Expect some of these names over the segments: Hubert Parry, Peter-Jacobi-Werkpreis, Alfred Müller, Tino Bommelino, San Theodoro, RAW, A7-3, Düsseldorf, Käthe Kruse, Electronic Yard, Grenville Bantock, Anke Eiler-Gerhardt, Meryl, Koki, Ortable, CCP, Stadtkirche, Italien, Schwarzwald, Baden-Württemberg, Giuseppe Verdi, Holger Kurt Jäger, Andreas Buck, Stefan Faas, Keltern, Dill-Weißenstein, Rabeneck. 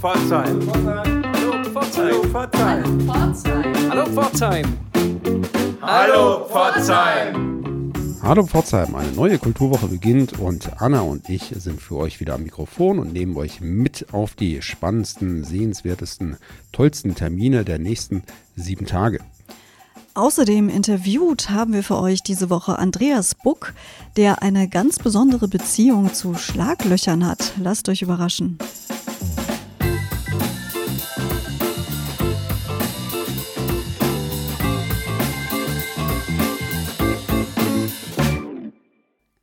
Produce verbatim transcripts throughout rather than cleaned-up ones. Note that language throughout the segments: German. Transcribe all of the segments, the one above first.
Pforzheim. Hallo Pforzheim. Hallo Pforzheim. Hallo Pforzheim. Hallo Pforzheim. Eine neue Kulturwoche beginnt und Anna und ich sind für euch wieder am Mikrofon und nehmen euch mit auf die spannendsten, sehenswertesten, tollsten Termine der nächsten sieben Tage. Außerdem interviewt haben wir für euch diese Woche Andreas Buck, der eine ganz besondere Beziehung zu Schlaglöchern hat. Lasst euch überraschen.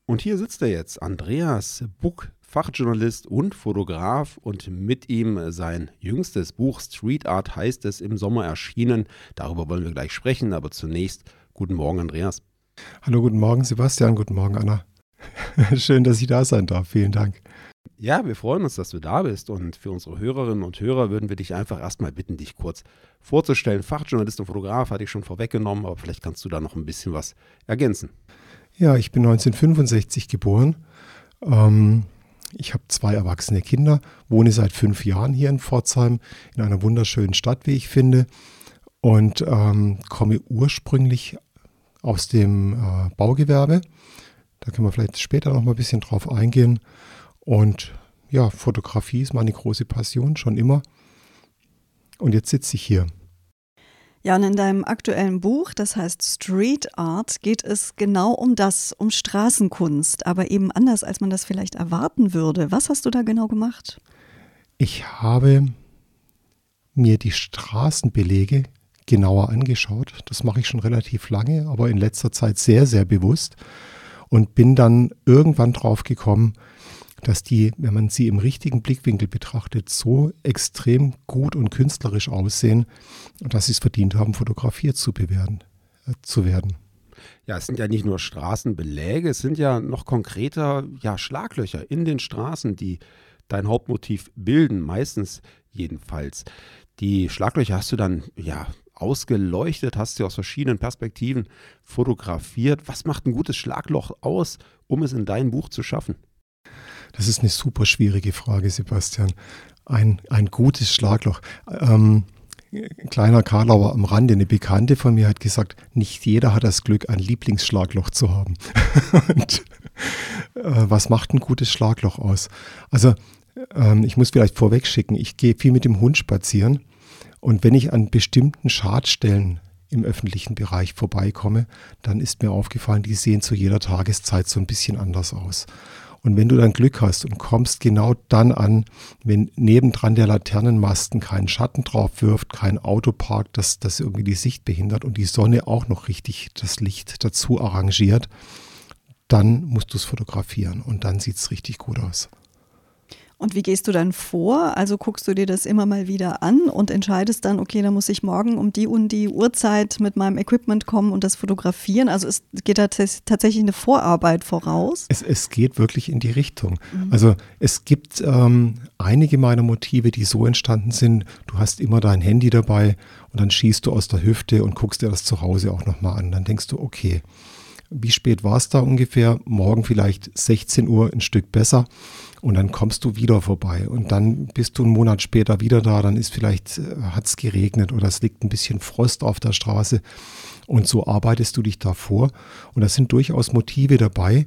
Und hier sitzt er jetzt, Andreas Buck, Fachjournalist und Fotograf, und mit ihm sein jüngstes Buch Street Art heißt es, im Sommer erschienen. Darüber wollen wir gleich sprechen, aber zunächst guten Morgen, Andreas. Hallo, guten Morgen, Sebastian, guten Morgen, Anna. Schön, dass ich da sein darf, vielen Dank. Ja, wir freuen uns, dass du da bist, und für unsere Hörerinnen und Hörer würden wir dich einfach erstmal bitten, dich kurz vorzustellen. Fachjournalist und Fotograf hatte ich schon vorweggenommen, aber vielleicht kannst du da noch ein bisschen was ergänzen. Ja, ich bin neunzehnhundertfünfundsechzig geboren. Ähm, Ich habe zwei erwachsene Kinder, wohne seit fünf Jahren hier in Pforzheim, in einer wunderschönen Stadt, wie ich finde, und ähm, komme ursprünglich aus dem äh, Baugewerbe. Da können wir vielleicht später noch mal ein bisschen drauf eingehen. Und ja, Fotografie ist meine große Passion, schon immer. Und jetzt sitze ich hier. Ja, und in deinem aktuellen Buch, das heißt Street Art, geht es genau um das, um Straßenkunst, aber eben anders, als man das vielleicht erwarten würde. Was hast du da genau gemacht? Ich habe mir die Straßenbelege genauer angeschaut. Das mache ich schon relativ lange, aber in letzter Zeit sehr, sehr bewusst, und bin dann irgendwann drauf gekommen, dass die, wenn man sie im richtigen Blickwinkel betrachtet, so extrem gut und künstlerisch aussehen, dass sie es verdient haben, fotografiert zu bewerten, äh, zu werden. Ja, es sind ja nicht nur Straßenbeläge, es sind ja noch konkreter ja, Schlaglöcher in den Straßen, die dein Hauptmotiv bilden, meistens jedenfalls. Die Schlaglöcher hast du dann ja ausgeleuchtet, hast du aus verschiedenen Perspektiven fotografiert. Was macht ein gutes Schlagloch aus, um es in dein Buch zu schaffen? Das ist eine super schwierige Frage, Sebastian. Ein, ein gutes Schlagloch. Ähm, kleiner Karlauer am Rande, eine Bekannte von mir hat gesagt, nicht jeder hat das Glück, ein Lieblingsschlagloch zu haben. Und, äh, was macht ein gutes Schlagloch aus? Also ähm, ich muss vielleicht vorweg schicken, ich gehe viel mit dem Hund spazieren, und wenn ich an bestimmten Schadstellen im öffentlichen Bereich vorbeikomme, dann ist mir aufgefallen, die sehen zu jeder Tageszeit so ein bisschen anders aus. Und wenn du dann Glück hast und kommst genau dann an, wenn nebendran der Laternenmasten keinen Schatten drauf wirft, kein Auto parkt, das, das irgendwie die Sicht behindert, und die Sonne auch noch richtig das Licht dazu arrangiert, dann musst du es fotografieren, und dann sieht es richtig gut aus. Und wie gehst du dann vor? Also guckst du dir das immer mal wieder an und entscheidest dann, okay, da muss ich morgen um die und die Uhrzeit mit meinem Equipment kommen und das fotografieren. Also es geht da t- tatsächlich eine Vorarbeit voraus. Es, es geht wirklich in die Richtung. Mhm. Also es gibt ähm, einige meiner Motive, die so entstanden sind. Du hast immer dein Handy dabei und dann schießt du aus der Hüfte und guckst dir das zu Hause auch nochmal an. Dann denkst du, okay, wie spät war es da ungefähr? Morgen vielleicht sechzehn Uhr, ein Stück besser. Und dann kommst du wieder vorbei, und dann bist du einen Monat später wieder da, dann ist vielleicht, äh, hat es geregnet oder es liegt ein bisschen Frost auf der Straße, und so arbeitest du dich da vor, und da sind durchaus Motive dabei,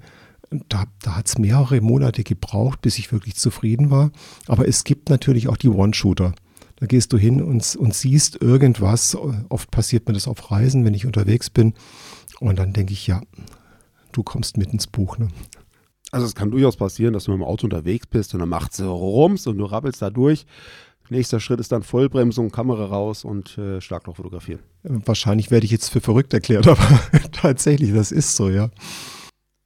da, da hat es mehrere Monate gebraucht, bis ich wirklich zufrieden war, aber es gibt natürlich auch die One-Shooter. Da gehst du hin und, und siehst irgendwas, oft passiert mir das auf Reisen, wenn ich unterwegs bin, und dann denke ich, ja, du kommst mit ins Buch, ne? Also es kann durchaus passieren, dass du mit dem Auto unterwegs bist und dann macht es Rums und du rappelst da durch. Nächster Schritt ist dann Vollbremsung, Kamera raus und äh, Schlagloch fotografieren. Wahrscheinlich werde ich jetzt für verrückt erklärt, aber tatsächlich, das ist so, ja.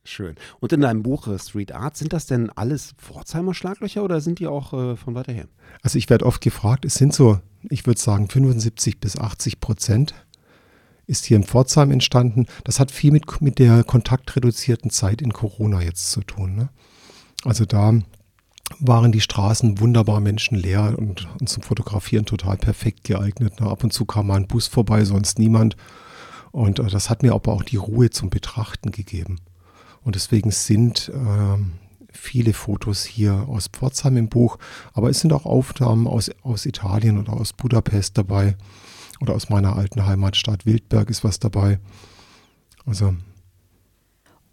Schön. Und in deinem Buch Street Art, sind das denn alles Pforzheimer Schlaglöcher oder sind die auch äh, von weiter her? Also ich werde oft gefragt, es sind so, ich würde sagen, fünfundsiebzig bis achtzig Prozent. Ist hier in Pforzheim entstanden. Das hat viel mit, mit der kontaktreduzierten Zeit in Corona jetzt zu tun, ne? Also da waren die Straßen wunderbar menschenleer und, und zum Fotografieren total perfekt geeignet, ne? Ab und zu kam mal ein Bus vorbei, sonst niemand. Und äh, das hat mir aber auch die Ruhe zum Betrachten gegeben. Und deswegen sind äh, viele Fotos hier aus Pforzheim im Buch, aber es sind auch Aufnahmen aus, aus Italien oder aus Budapest dabei oder aus meiner alten Heimatstadt Wildberg ist was dabei. Also.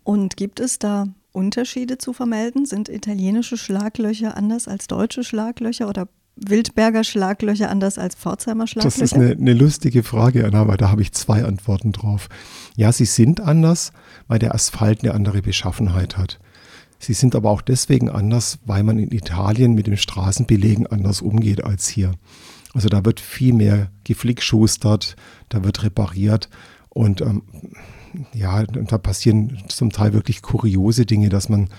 Und gibt es da Unterschiede zu vermelden? Sind italienische Schlaglöcher anders als deutsche Schlaglöcher oder Wildberger Schlaglöcher anders als Pforzheimer Schlaglöcher? Das ist eine, eine lustige Frage, Anna, aber da habe ich zwei Antworten drauf. Ja, sie sind anders, weil der Asphalt eine andere Beschaffenheit hat. Sie sind aber auch deswegen anders, weil man in Italien mit den Straßenbelägen anders umgeht als hier. Also da wird viel mehr geflickschustert, da wird repariert und ähm, ja, da passieren zum Teil wirklich kuriose Dinge, dass man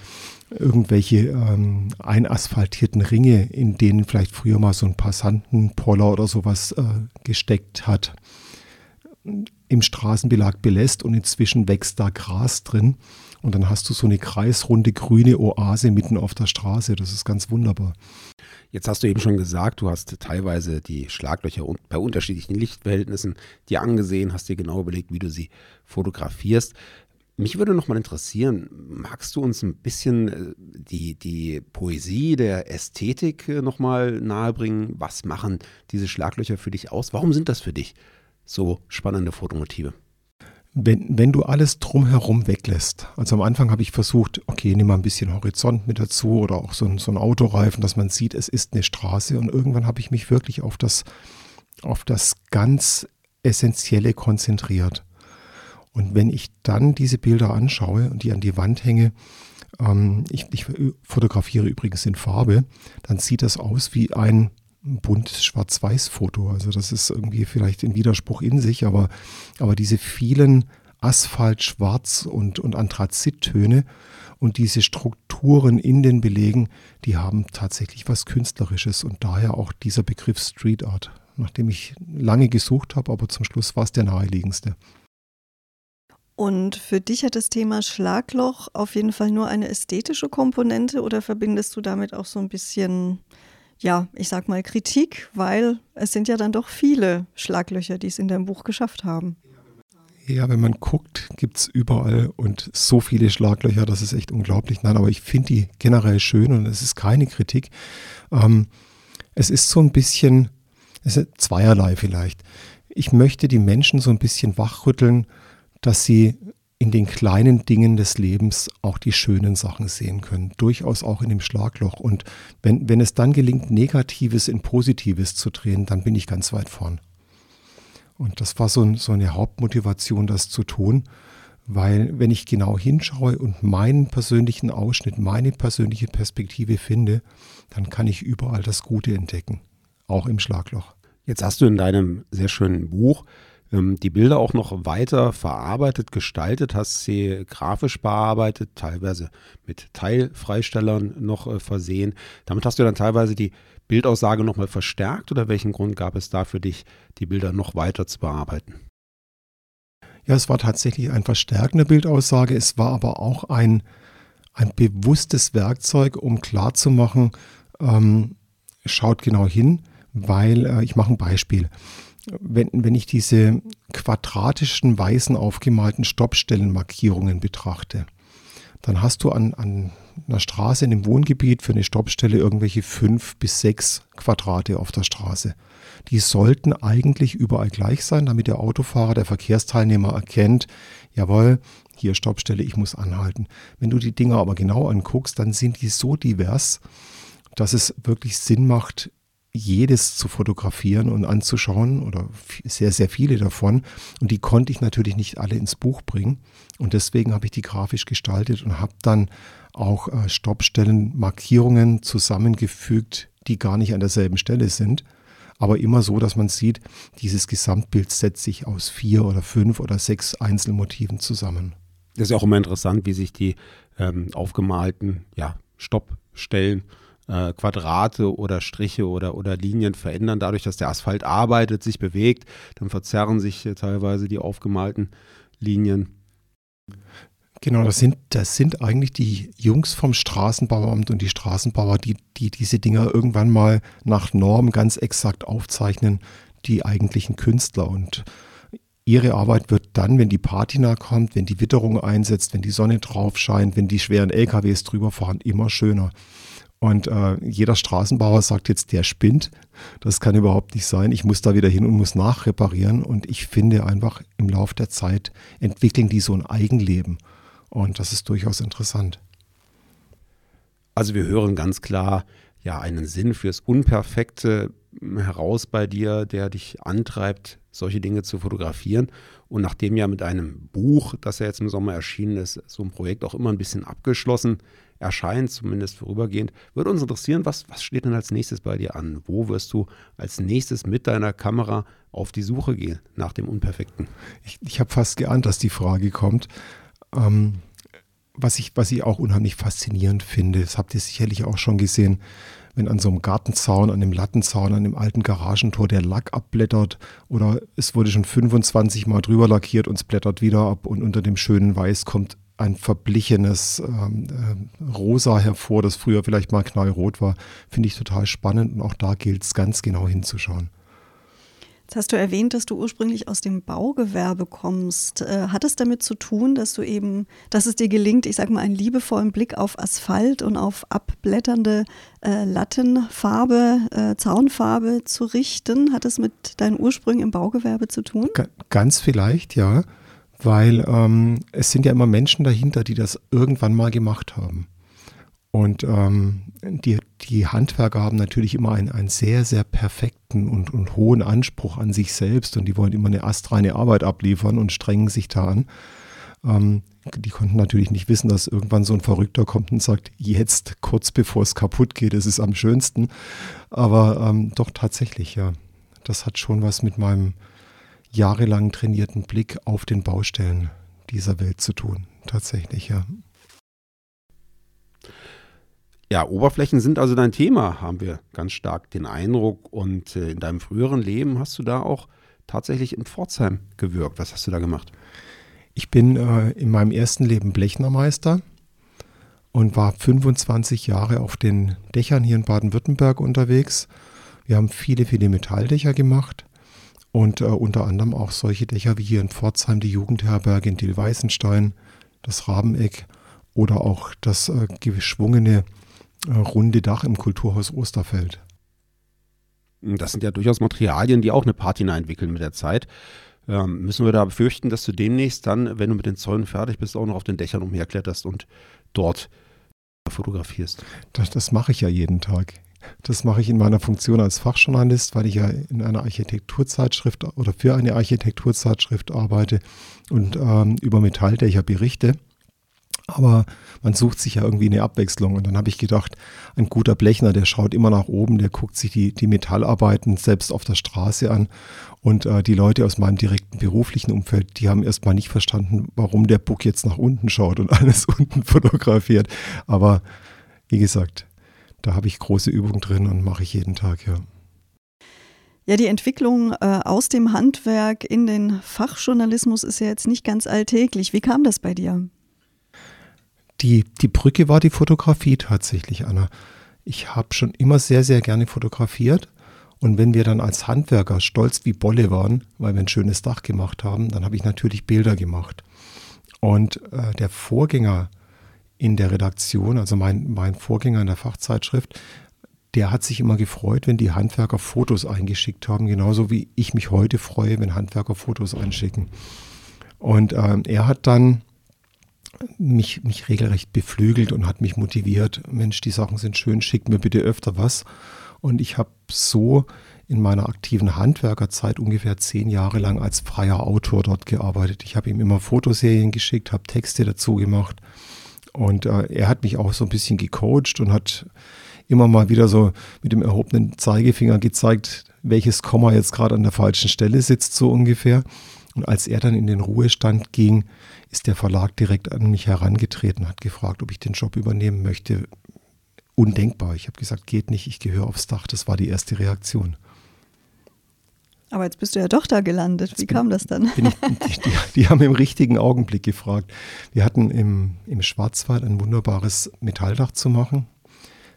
irgendwelche ähm, einasphaltierten Ringe, in denen vielleicht früher mal so ein Passantenpoller oder sowas äh, gesteckt hat, im Straßenbelag belässt und inzwischen wächst da Gras drin und dann hast du so eine kreisrunde grüne Oase mitten auf der Straße. Das ist ganz wunderbar. Jetzt hast du eben schon gesagt, du hast teilweise die Schlaglöcher bei unterschiedlichen Lichtverhältnissen dir angesehen, hast dir genau überlegt, wie du sie fotografierst. Mich würde nochmal interessieren, magst du uns ein bisschen die, die Poesie der Ästhetik nochmal nahebringen? Was machen diese Schlaglöcher für dich aus? Warum sind das für dich so spannende Fotomotive? Wenn, wenn du alles drumherum weglässt, also am Anfang habe ich versucht, okay, nimm mal ein bisschen Horizont mit dazu oder auch so ein, so ein Autoreifen, dass man sieht, es ist eine Straße, und irgendwann habe ich mich wirklich auf das, auf das ganz Essentielle konzentriert. Und wenn ich dann diese Bilder anschaue und die an die Wand hänge, ähm, ich, ich fotografiere übrigens in Farbe, dann sieht das aus wie ein buntes Schwarz-Weiß-Foto. Also das ist irgendwie vielleicht ein Widerspruch in sich, aber, aber diese vielen Asphalt-Schwarz- und, und Anthrazittöne und diese Strukturen in den Belägen, die haben tatsächlich was Künstlerisches, und daher auch dieser Begriff Street Art, nach dem ich lange gesucht habe, aber zum Schluss war es der naheliegendste. Und für dich hat das Thema Schlagloch auf jeden Fall nur eine ästhetische Komponente, oder verbindest du damit auch so ein bisschen, ja, ich sag mal Kritik, weil es sind ja dann doch viele Schlaglöcher, die es in deinem Buch geschafft haben. Ja, wenn man guckt, gibt es überall und so viele Schlaglöcher, das ist echt unglaublich. Nein, aber ich finde die generell schön und es ist keine Kritik. Ähm, es ist so ein bisschen, es ist zweierlei vielleicht. Ich möchte die Menschen so ein bisschen wachrütteln, dass sie in den kleinen Dingen des Lebens auch die schönen Sachen sehen können, durchaus auch in dem Schlagloch. Und wenn, wenn es dann gelingt, Negatives in Positives zu drehen, dann bin ich ganz weit vorn. Und das war so, ein, so eine Hauptmotivation, das zu tun, weil wenn ich genau hinschaue und meinen persönlichen Ausschnitt, meine persönliche Perspektive finde, dann kann ich überall das Gute entdecken, auch im Schlagloch. Jetzt hast du in deinem sehr schönen Buch die Bilder auch noch weiter verarbeitet, gestaltet, hast sie grafisch bearbeitet, teilweise mit Teilfreistellern noch äh, versehen. Damit hast du dann teilweise die Bildaussage nochmal verstärkt, oder welchen Grund gab es da für dich, die Bilder noch weiter zu bearbeiten? Ja, es war tatsächlich ein Verstärken der Bildaussage, es war aber auch ein, ein bewusstes Werkzeug, um klarzumachen, ähm, schaut genau hin, weil äh, ich mache ein Beispiel. Wenn, wenn ich diese quadratischen, weißen, aufgemalten Stoppstellenmarkierungen betrachte, dann hast du an, an einer Straße in einem Wohngebiet für eine Stoppstelle irgendwelche fünf bis sechs Quadrate auf der Straße. Die sollten eigentlich überall gleich sein, damit der Autofahrer, der Verkehrsteilnehmer erkennt, jawohl, hier Stoppstelle, ich muss anhalten. Wenn du die Dinger aber genau anguckst, dann sind die so divers, dass es wirklich Sinn macht, jedes zu fotografieren und anzuschauen, oder sehr, sehr viele davon. Und die konnte ich natürlich nicht alle ins Buch bringen. Und deswegen habe ich die grafisch gestaltet und habe dann auch äh, Stoppstellenmarkierungen zusammengefügt, die gar nicht an derselben Stelle sind. Aber immer so, dass man sieht, dieses Gesamtbild setzt sich aus vier oder fünf oder sechs Einzelmotiven zusammen. Das ist ja auch immer interessant, wie sich die ähm, aufgemalten ja, Stoppstellen Äh, Quadrate oder Striche oder, oder Linien verändern, dadurch, dass der Asphalt arbeitet, sich bewegt, dann verzerren sich äh, teilweise die aufgemalten Linien. Genau, das sind, das sind eigentlich die Jungs vom Straßenbauamt und die Straßenbauer, die, die diese Dinger irgendwann mal nach Norm ganz exakt aufzeichnen, die eigentlichen Künstler. Und Ihre Arbeit wird dann, wenn die Patina kommt, wenn die Witterung einsetzt, wenn die Sonne drauf scheint, wenn die schweren L K Ws drüber fahren, immer schöner. Und äh, jeder Straßenbauer sagt jetzt, der spinnt, das kann überhaupt nicht sein, ich muss da wieder hin und muss nachreparieren. Und ich finde einfach, im Laufe der Zeit entwickeln die so ein Eigenleben. Und das ist durchaus interessant. Also wir hören ganz klar ja einen Sinn fürs Unperfekte heraus bei dir, der dich antreibt, solche Dinge zu fotografieren. Und nachdem ja mit einem Buch, das ja jetzt im Sommer erschienen ist, so ein Projekt auch immer ein bisschen abgeschlossen erscheint, zumindest vorübergehend, würde uns interessieren, was, was steht denn als nächstes bei dir an? Wo wirst du als nächstes mit deiner Kamera auf die Suche gehen nach dem Unperfekten? Ich, ich habe fast geahnt, dass die Frage kommt. Ähm, was ich, was ich auch unheimlich faszinierend finde, das habt ihr sicherlich auch schon gesehen, wenn an so einem Gartenzaun, an einem Lattenzaun, an einem alten Garagentor der Lack abblättert oder es wurde schon fünfundzwanzig Mal drüber lackiert und es blättert wieder ab und unter dem schönen Weiß kommt ein verblichenes ähm, äh, Rosa hervor, das früher vielleicht mal knallrot war, finde ich total spannend und auch da gilt es ganz genau hinzuschauen. Jetzt hast du erwähnt, dass du ursprünglich aus dem Baugewerbe kommst. Äh, hat es damit zu tun, dass du eben, dass es dir gelingt, ich sage mal, einen liebevollen Blick auf Asphalt und auf abblätternde äh, Lattenfarbe, äh, Zaunfarbe zu richten? Hat es mit deinen Ursprüngen im Baugewerbe zu tun? Ga- ganz vielleicht, ja. Weil ähm, es sind ja immer Menschen dahinter, die das irgendwann mal gemacht haben. Und ähm, die, die Handwerker haben natürlich immer einen, einen sehr, sehr perfekten und, und hohen Anspruch an sich selbst und die wollen immer eine astreine Arbeit abliefern und strengen sich da an. Ähm, die konnten natürlich nicht wissen, dass irgendwann so ein Verrückter kommt und sagt, jetzt, kurz bevor es kaputt geht, es ist am schönsten. Aber ähm, doch tatsächlich, ja, das hat schon was mit meinem jahrelang trainierten Blick auf den Baustellen dieser Welt zu tun, tatsächlich, ja. Ja, Oberflächen sind also dein Thema, haben wir ganz stark den Eindruck. Und äh, in deinem früheren Leben hast du da auch tatsächlich in Pforzheim gewirkt. Was hast du da gemacht? Ich bin äh, in meinem ersten Leben Blechnermeister und war fünfundzwanzig Jahre auf den Dächern hier in Baden-Württemberg unterwegs. Wir haben viele, viele Metalldächer gemacht und äh, unter anderem auch solche Dächer wie hier in Pforzheim, die Jugendherberge in Dill-Weißenstein, das Rabeneck oder auch das äh, geschwungene runde Dach im Kulturhaus Osterfeld. Das sind ja durchaus Materialien, die auch eine Patina entwickeln mit der Zeit. Ähm, müssen wir da befürchten, dass du demnächst dann, wenn du mit den Zäunen fertig bist, auch noch auf den Dächern umherkletterst und dort fotografierst? Das, das mache ich ja jeden Tag. Das mache ich in meiner Funktion als Fachjournalist, weil ich ja in einer Architekturzeitschrift oder für eine Architekturzeitschrift arbeite und ähm, über Metalldächer berichte. Aber man sucht sich ja irgendwie eine Abwechslung und dann habe ich gedacht, ein guter Blechner, der schaut immer nach oben, der guckt sich die, die Metallarbeiten selbst auf der Straße an und äh, die Leute aus meinem direkten beruflichen Umfeld, die haben erstmal nicht verstanden, warum der Buck jetzt nach unten schaut und alles unten fotografiert, aber wie gesagt, da habe ich große Übung drin und mache ich jeden Tag, ja. Ja, die Entwicklung äh, aus dem Handwerk in den Fachjournalismus ist ja jetzt nicht ganz alltäglich. Wie kam das bei dir? Die, die Brücke war die Fotografie tatsächlich, Anna. Ich habe schon immer sehr, sehr gerne fotografiert. Und wenn wir dann als Handwerker stolz wie Bolle waren, weil wir ein schönes Dach gemacht haben, dann habe ich natürlich Bilder gemacht. Und äh, der Vorgänger in der Redaktion, also mein, mein Vorgänger in der Fachzeitschrift, der hat sich immer gefreut, wenn die Handwerker Fotos eingeschickt haben. Genauso wie ich mich heute freue, wenn Handwerker Fotos einschicken. Und ähm, er hat dann Mich, mich regelrecht beflügelt und hat mich motiviert. Mensch, die Sachen sind schön, schickt mir bitte öfter was. Und ich habe so in meiner aktiven Handwerkerzeit ungefähr zehn Jahre lang als freier Autor dort gearbeitet. Ich habe ihm immer Fotoserien geschickt, habe Texte dazu gemacht und äh, er hat mich auch so ein bisschen gecoacht und hat immer mal wieder so mit dem erhobenen Zeigefinger gezeigt, welches Komma jetzt gerade an der falschen Stelle sitzt, so ungefähr. Und als er dann in den Ruhestand ging, ist der Verlag direkt an mich herangetreten, hat gefragt, ob ich den Job übernehmen möchte. Undenkbar. Ich habe gesagt, geht nicht, ich gehöre aufs Dach. Das war die erste Reaktion. Aber jetzt bist du ja doch da gelandet. Jetzt Wie bin, kam das dann? Bin ich, die, die, die haben im richtigen Augenblick gefragt. Wir hatten im, im Schwarzwald ein wunderbares Metalldach zu machen.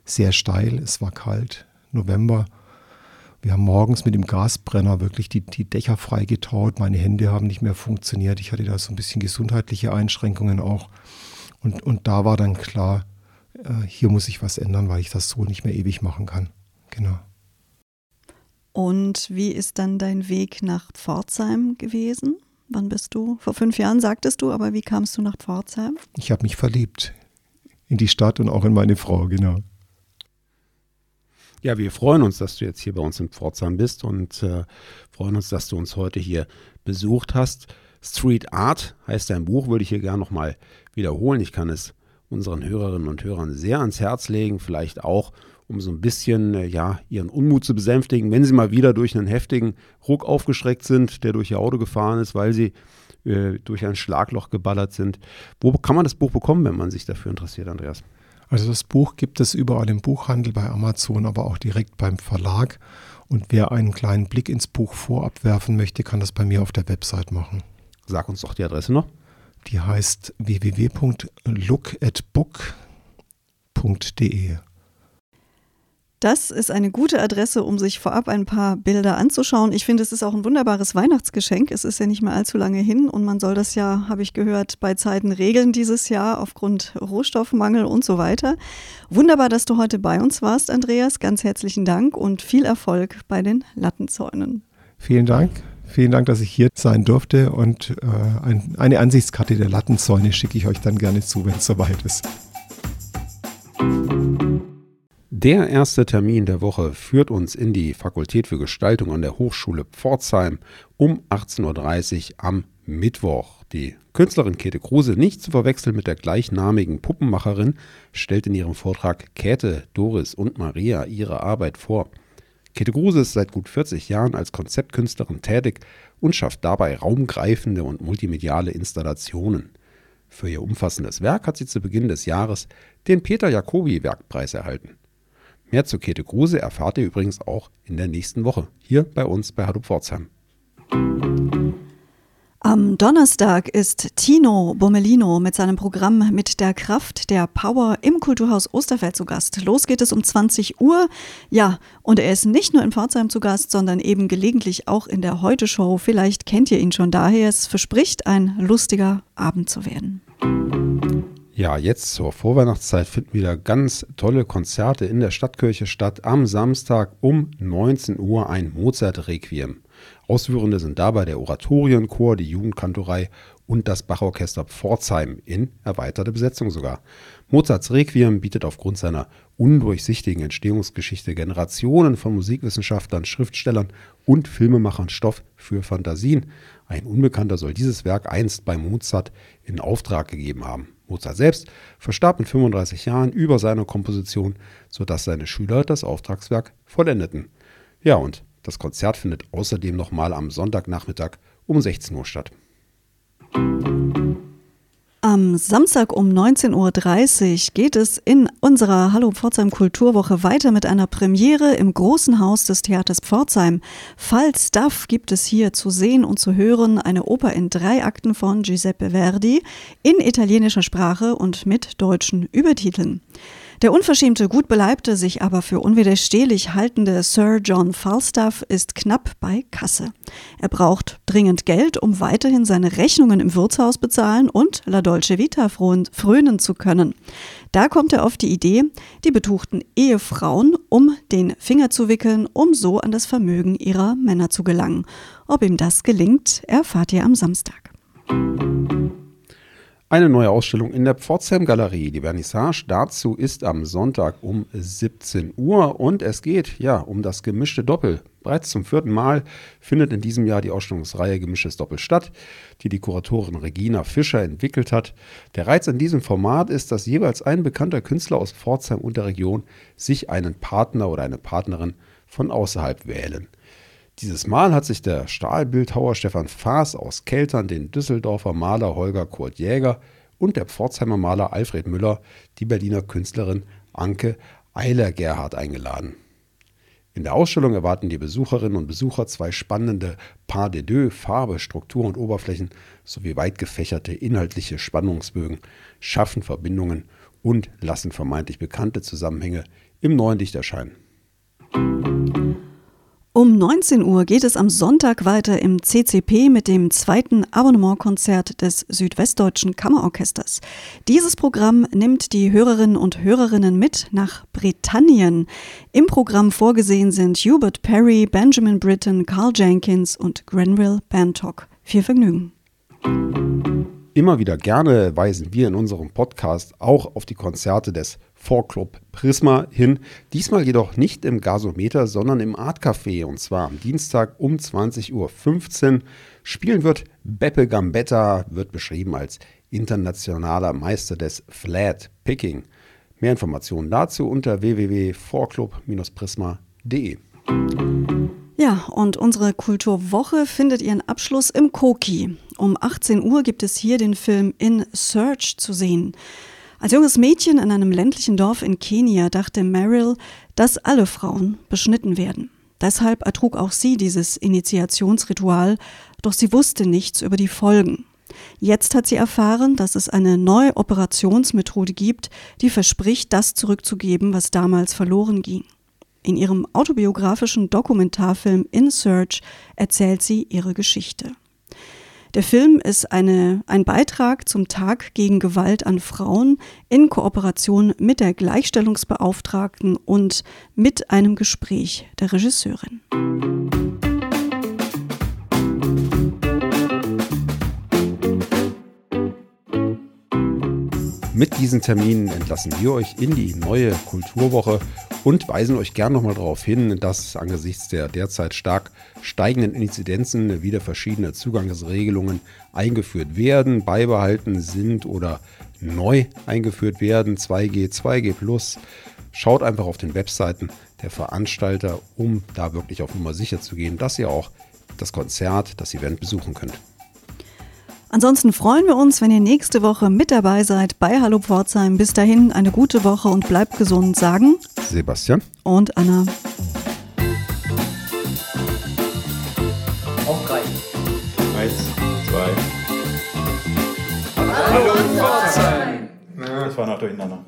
Sehr steil, es war kalt, November. Wir haben morgens mit dem Gasbrenner wirklich die, die Dächer freigetaut. Meine Hände haben nicht mehr funktioniert. Ich hatte da so ein bisschen gesundheitliche Einschränkungen auch. Und, und da war dann klar, äh, hier muss ich was ändern, weil ich das so nicht mehr ewig machen kann. Genau. Und wie ist dann dein Weg nach Pforzheim gewesen? Wann bist du? Vor fünf Jahren sagtest du, aber wie kamst du nach Pforzheim? Ich habe mich verliebt in die Stadt und auch in meine Frau, genau. Ja, wir freuen uns, dass du jetzt hier bei uns in Pforzheim bist und äh, freuen uns, dass du uns heute hier besucht hast. Street Art heißt dein Buch, würde ich hier gerne nochmal wiederholen. Ich kann es unseren Hörerinnen und Hörern sehr ans Herz legen, vielleicht auch, um so ein bisschen äh, ja, ihren Unmut zu besänftigen, wenn sie mal wieder durch einen heftigen Ruck aufgeschreckt sind, der durch ihr Auto gefahren ist, weil sie äh, durch ein Schlagloch geballert sind. Wo kann man das Buch bekommen, wenn man sich dafür interessiert, Andreas? Also das Buch gibt es überall im Buchhandel, bei Amazon, aber auch direkt beim Verlag. Und wer einen kleinen Blick ins Buch vorab werfen möchte, kann das bei mir auf der Website machen. Sag uns doch die Adresse noch. Die heißt w w w punkt look at book punkt d e. Das ist eine gute Adresse, um sich vorab ein paar Bilder anzuschauen. Ich finde, es ist auch ein wunderbares Weihnachtsgeschenk. Es ist ja nicht mehr allzu lange hin und man soll das ja, habe ich gehört, bei Zeiten regeln dieses Jahr aufgrund Rohstoffmangel und so weiter. Wunderbar, dass du heute bei uns warst, Andreas. Ganz herzlichen Dank und viel Erfolg bei den Lattenzäunen. Vielen Dank. Vielen Dank, dass ich hier sein durfte und äh, ein, eine Ansichtskarte der Lattenzäune schicke ich euch dann gerne zu, wenn es soweit ist. Der erste Termin der Woche führt uns in die Fakultät für Gestaltung an der Hochschule Pforzheim um achtzehn Uhr dreißig am Mittwoch. Die Künstlerin Käthe Kruse, nicht zu verwechseln mit der gleichnamigen Puppenmacherin, stellt in ihrem Vortrag Käthe, Doris und Maria ihre Arbeit vor. Käthe Kruse ist seit gut vierzig Jahren als Konzeptkünstlerin tätig und schafft dabei raumgreifende und multimediale Installationen. Für ihr umfassendes Werk hat sie zu Beginn des Jahres den Peter-Jacobi-Werkpreis erhalten. Mehr zu Käthe Kruse erfahrt ihr übrigens auch in der nächsten Woche, hier bei uns bei Hallo Pforzheim. Am Donnerstag ist Tino Bommelino mit seinem Programm Mit der Kraft der Power im Kulturhaus Osterfeld zu Gast. Los geht es um zwanzig Uhr. Ja, und er ist nicht nur in Pforzheim zu Gast, sondern eben gelegentlich auch in der Heute-Show. Vielleicht kennt ihr ihn schon daher. Es verspricht, ein lustiger Abend zu werden. Ja, jetzt zur Vorweihnachtszeit finden wieder ganz tolle Konzerte in der Stadtkirche statt. Am Samstag um neunzehn Uhr ein Mozart-Requiem. Ausführende sind dabei der Oratorienchor, die Jugendkantorei und das Bachorchester Pforzheim in erweiterter Besetzung sogar. Mozarts Requiem bietet aufgrund seiner undurchsichtigen Entstehungsgeschichte Generationen von Musikwissenschaftlern, Schriftstellern und Filmemachern Stoff für Fantasien. Ein Unbekannter soll dieses Werk einst bei Mozart in Auftrag gegeben haben. Mozart selbst verstarb mit fünfunddreißig Jahren über seine Komposition, sodass seine Schüler das Auftragswerk vollendeten. Ja, und das Konzert findet außerdem nochmal am Sonntagnachmittag um sechzehn Uhr statt. Am Samstag um neunzehn Uhr dreißig geht es in unserer Hallo Pforzheim Kulturwoche weiter mit einer Premiere im großen Haus des Theaters Pforzheim. Falstaff gibt es hier zu sehen und zu hören, eine Oper in drei Akten von Giuseppe Verdi in italienischer Sprache und mit deutschen Übertiteln. Der unverschämte, gut beleibte, sich aber für unwiderstehlich haltende Sir John Falstaff ist knapp bei Kasse. Er braucht dringend Geld, um weiterhin seine Rechnungen im Wirtshaus bezahlen und La Dolce Vita frönen zu können. Da kommt er auf die Idee, die betuchten Ehefrauen um den Finger zu wickeln, um so an das Vermögen ihrer Männer zu gelangen. Ob ihm das gelingt, erfahrt ihr am Samstag. Eine neue Ausstellung in der Pforzheim Galerie. Die Vernissage dazu ist am Sonntag um siebzehn Uhr und es geht ja um das gemischte Doppel. Bereits zum vierten Mal findet in diesem Jahr die Ausstellungsreihe Gemischtes Doppel statt, die die Kuratorin Regina Fischer entwickelt hat. Der Reiz in diesem Format ist, dass jeweils ein bekannter Künstler aus Pforzheim und der Region sich einen Partner oder eine Partnerin von außerhalb wählen. Dieses Mal hat sich der Stahlbildhauer Stefan Faas aus Keltern, den Düsseldorfer Maler Holger Kurt Jäger und der Pforzheimer Maler Alfred Müller die Berliner Künstlerin Anke Eiler-Gerhardt eingeladen. In der Ausstellung erwarten die Besucherinnen und Besucher zwei spannende Pas de deux, Farbe, Struktur und Oberflächen sowie weit gefächerte inhaltliche Spannungsbögen, schaffen Verbindungen und lassen vermeintlich bekannte Zusammenhänge im neuen Licht erscheinen. Um neunzehn Uhr geht es am Sonntag weiter im C C P mit dem zweiten Abonnementkonzert des Südwestdeutschen Kammerorchesters. Dieses Programm nimmt die Hörerinnen und Hörerinnen mit nach Britannien. Im Programm vorgesehen sind Hubert Parry, Benjamin Britten, Carl Jenkins und Grenville Bantock. Viel Vergnügen. Immer wieder gerne weisen wir in unserem Podcast auch auf die Konzerte des Vorclub Prisma hin. Diesmal jedoch nicht im Gasometer, sondern im Art Café. Und zwar am Dienstag um zwanzig Uhr fünfzehn. Spielen wird Beppe Gambetta, wird beschrieben als internationaler Meister des Flat Picking. Mehr Informationen dazu unter w w w punkt vorclub Bindestrich prisma punkt d e. Ja, und unsere Kulturwoche findet ihren Abschluss im Koki. Um achtzehn Uhr gibt es hier den Film In Search zu sehen. Als junges Mädchen in einem ländlichen Dorf in Kenia dachte Meryl, dass alle Frauen beschnitten werden. Deshalb ertrug auch sie dieses Initiationsritual, doch sie wusste nichts über die Folgen. Jetzt hat sie erfahren, dass es eine neue Operationsmethode gibt, die verspricht, das zurückzugeben, was damals verloren ging. In ihrem autobiografischen Dokumentarfilm In Search erzählt sie ihre Geschichte. Der Film ist eine, ein Beitrag zum Tag gegen Gewalt an Frauen in Kooperation mit der Gleichstellungsbeauftragten und mit einem Gespräch der Regisseurin. Mit diesen Terminen entlassen wir euch in die neue Kulturwoche und weisen euch gern nochmal darauf hin, dass angesichts der derzeit stark steigenden Inzidenzen wieder verschiedene Zugangsregelungen eingeführt werden, beibehalten sind oder neu eingeführt werden. zwei G, zwei G plus. Schaut einfach auf den Webseiten der Veranstalter, um da wirklich auf Nummer sicher zu gehen, dass ihr auch das Konzert, das Event besuchen könnt. Ansonsten freuen wir uns, wenn ihr nächste Woche mit dabei seid bei Hallo Pforzheim. Bis dahin eine gute Woche und bleibt gesund, sagen Sebastian und Anna. Auf drei. Eins, zwei. Hallo Pforzheim! Das war noch durcheinander.